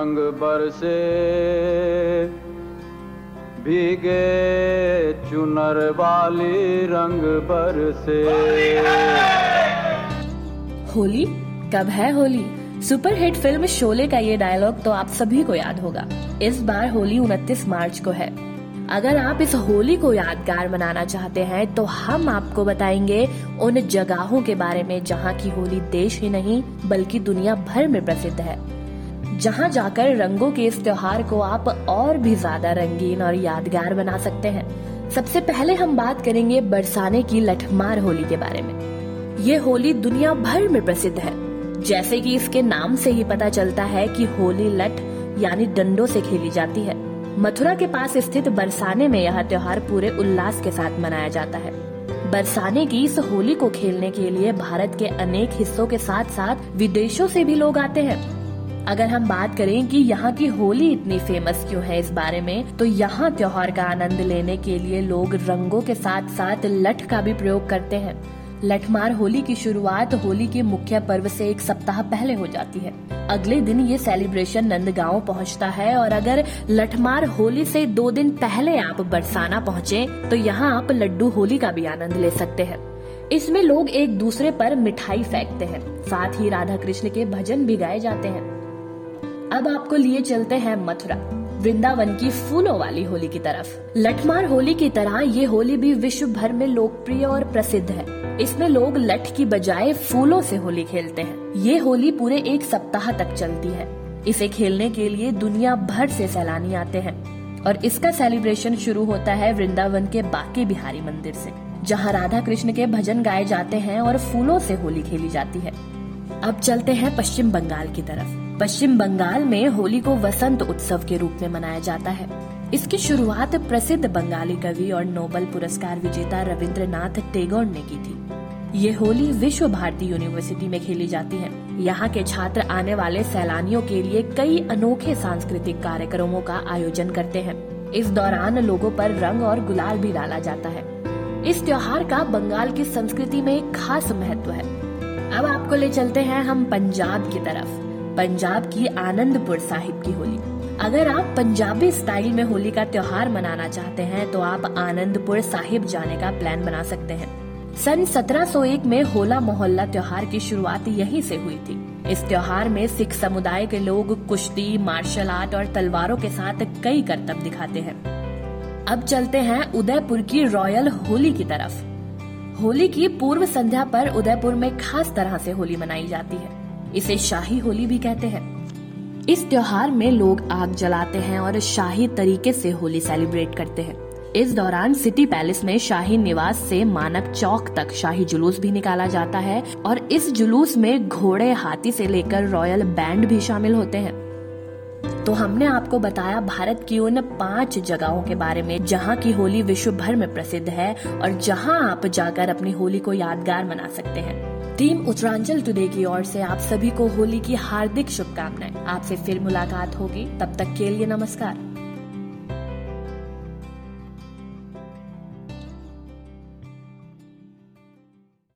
रंग बरसे भीगे चुनर वाली रंग बरसे। होली कब है होली? सुपरहिट फिल्म शोले का ये डायलॉग तो आप सभी को याद होगा। इस बार होली 29 मार्च को है। अगर आप इस होली को यादगार मनाना चाहते हैं तो हम आपको बताएंगे उन जगहों के बारे में जहाँ की होली देश ही नहीं बल्कि दुनिया भर में प्रसिद्ध है, जहाँ जाकर रंगों के इस त्योहार को आप और भी ज्यादा रंगीन और यादगार बना सकते हैं। सबसे पहले हम बात करेंगे बरसाने की लठमार होली के बारे में। ये होली दुनिया भर में प्रसिद्ध है। जैसे कि इसके नाम से ही पता चलता है कि होली लठ यानी डंडों से खेली जाती है। मथुरा के पास स्थित बरसाने में यह त्योहार पूरे उल्लास के साथ मनाया जाता है। बरसाने की इस होली को खेलने के लिए भारत के अनेक हिस्सों के साथ साथ विदेशों से भी लोग आते हैं। अगर हम बात करें कि यहाँ की होली इतनी फेमस क्यों है इस बारे में, तो यहाँ त्योहार का आनंद लेने के लिए लोग रंगों के साथ साथ लठ का भी प्रयोग करते हैं। लठमार होली की शुरुआत होली के मुख्य पर्व से 1 सप्ताह पहले हो जाती है। अगले दिन ये सेलिब्रेशन नंदगांव पहुँचता है और अगर लठमार होली से 2 दिन पहले आप बरसाना पहुँचे तो यहाँ आप लड्डू होली का भी आनंद ले सकते हैं। इसमें लोग एक दूसरे पर मिठाई फेंकते हैं, साथ ही राधा कृष्ण के भजन भी गाए जाते हैं। अब आपको लिए चलते हैं मथुरा, वृंदावन की फूलों वाली होली की तरफ। लठमार होली की तरह ये होली भी विश्व भर में लोकप्रिय और प्रसिद्ध है। इसमें लोग लठ की बजाय फूलों से होली खेलते हैं। ये होली पूरे 1 सप्ताह तक चलती है। इसे खेलने के लिए दुनिया भर से सैलानी आते हैं और इसका सेलिब्रेशन शुरू होता है वृंदावन के बांके बिहारी मंदिर से, जहाँ राधा कृष्ण के भजन गाए जाते हैं और फूलों से होली खेली जाती है। अब चलते हैं पश्चिम बंगाल की तरफ। पश्चिम बंगाल में होली को वसंत उत्सव के रूप में मनाया जाता है। इसकी शुरुआत प्रसिद्ध बंगाली कवि और नोबेल पुरस्कार विजेता रवींद्रनाथ टैगोर ने की थी। ये होली विश्व भारती यूनिवर्सिटी में खेली जाती है। यहाँ के छात्र आने वाले सैलानियों के लिए कई अनोखे सांस्कृतिक कार्यक्रमों का आयोजन करते हैं। इस दौरान लोगों पर रंग और गुलाल भी डाला जाता है। इस त्योहार का बंगाल की संस्कृति में खास महत्व है। अब आपको ले चलते हैं हम पंजाब की तरफ। पंजाब की आनंदपुर साहिब की होली। अगर आप पंजाबी स्टाइल में होली का त्योहार मनाना चाहते हैं तो आप आनंदपुर साहिब जाने का प्लान बना सकते हैं। सन 1701 में होला मोहल्ला त्योहार की शुरुआत यहीं से हुई थी। इस त्योहार में सिख समुदाय के लोग कुश्ती, मार्शल आर्ट और तलवारों के साथ कई करतब दिखाते हैं। अब चलते हैं उदयपुर की रॉयल होली की तरफ। होली की पूर्व संध्या पर उदयपुर में खास तरह से होली मनाई जाती है। इसे शाही होली भी कहते हैं। इस त्योहार में लोग आग जलाते हैं और शाही तरीके से होली सेलिब्रेट करते हैं। इस दौरान सिटी पैलेस में शाही निवास से मानक चौक तक शाही जुलूस भी निकाला जाता है और इस जुलूस में घोड़े, हाथी से लेकर रॉयल बैंड भी शामिल होते हैं। तो हमने आपको बताया भारत की उन 5 जगहों के बारे में जहाँ की होली विश्व भर में प्रसिद्ध है और जहाँ आप जाकर अपनी होली को यादगार मना सकते हैं। टीम उत्तरांचल टुडे की ओर से आप सभी को होली की हार्दिक शुभकामनाएं। आपसे फिर मुलाकात होगी, तब तक के लिए नमस्कार।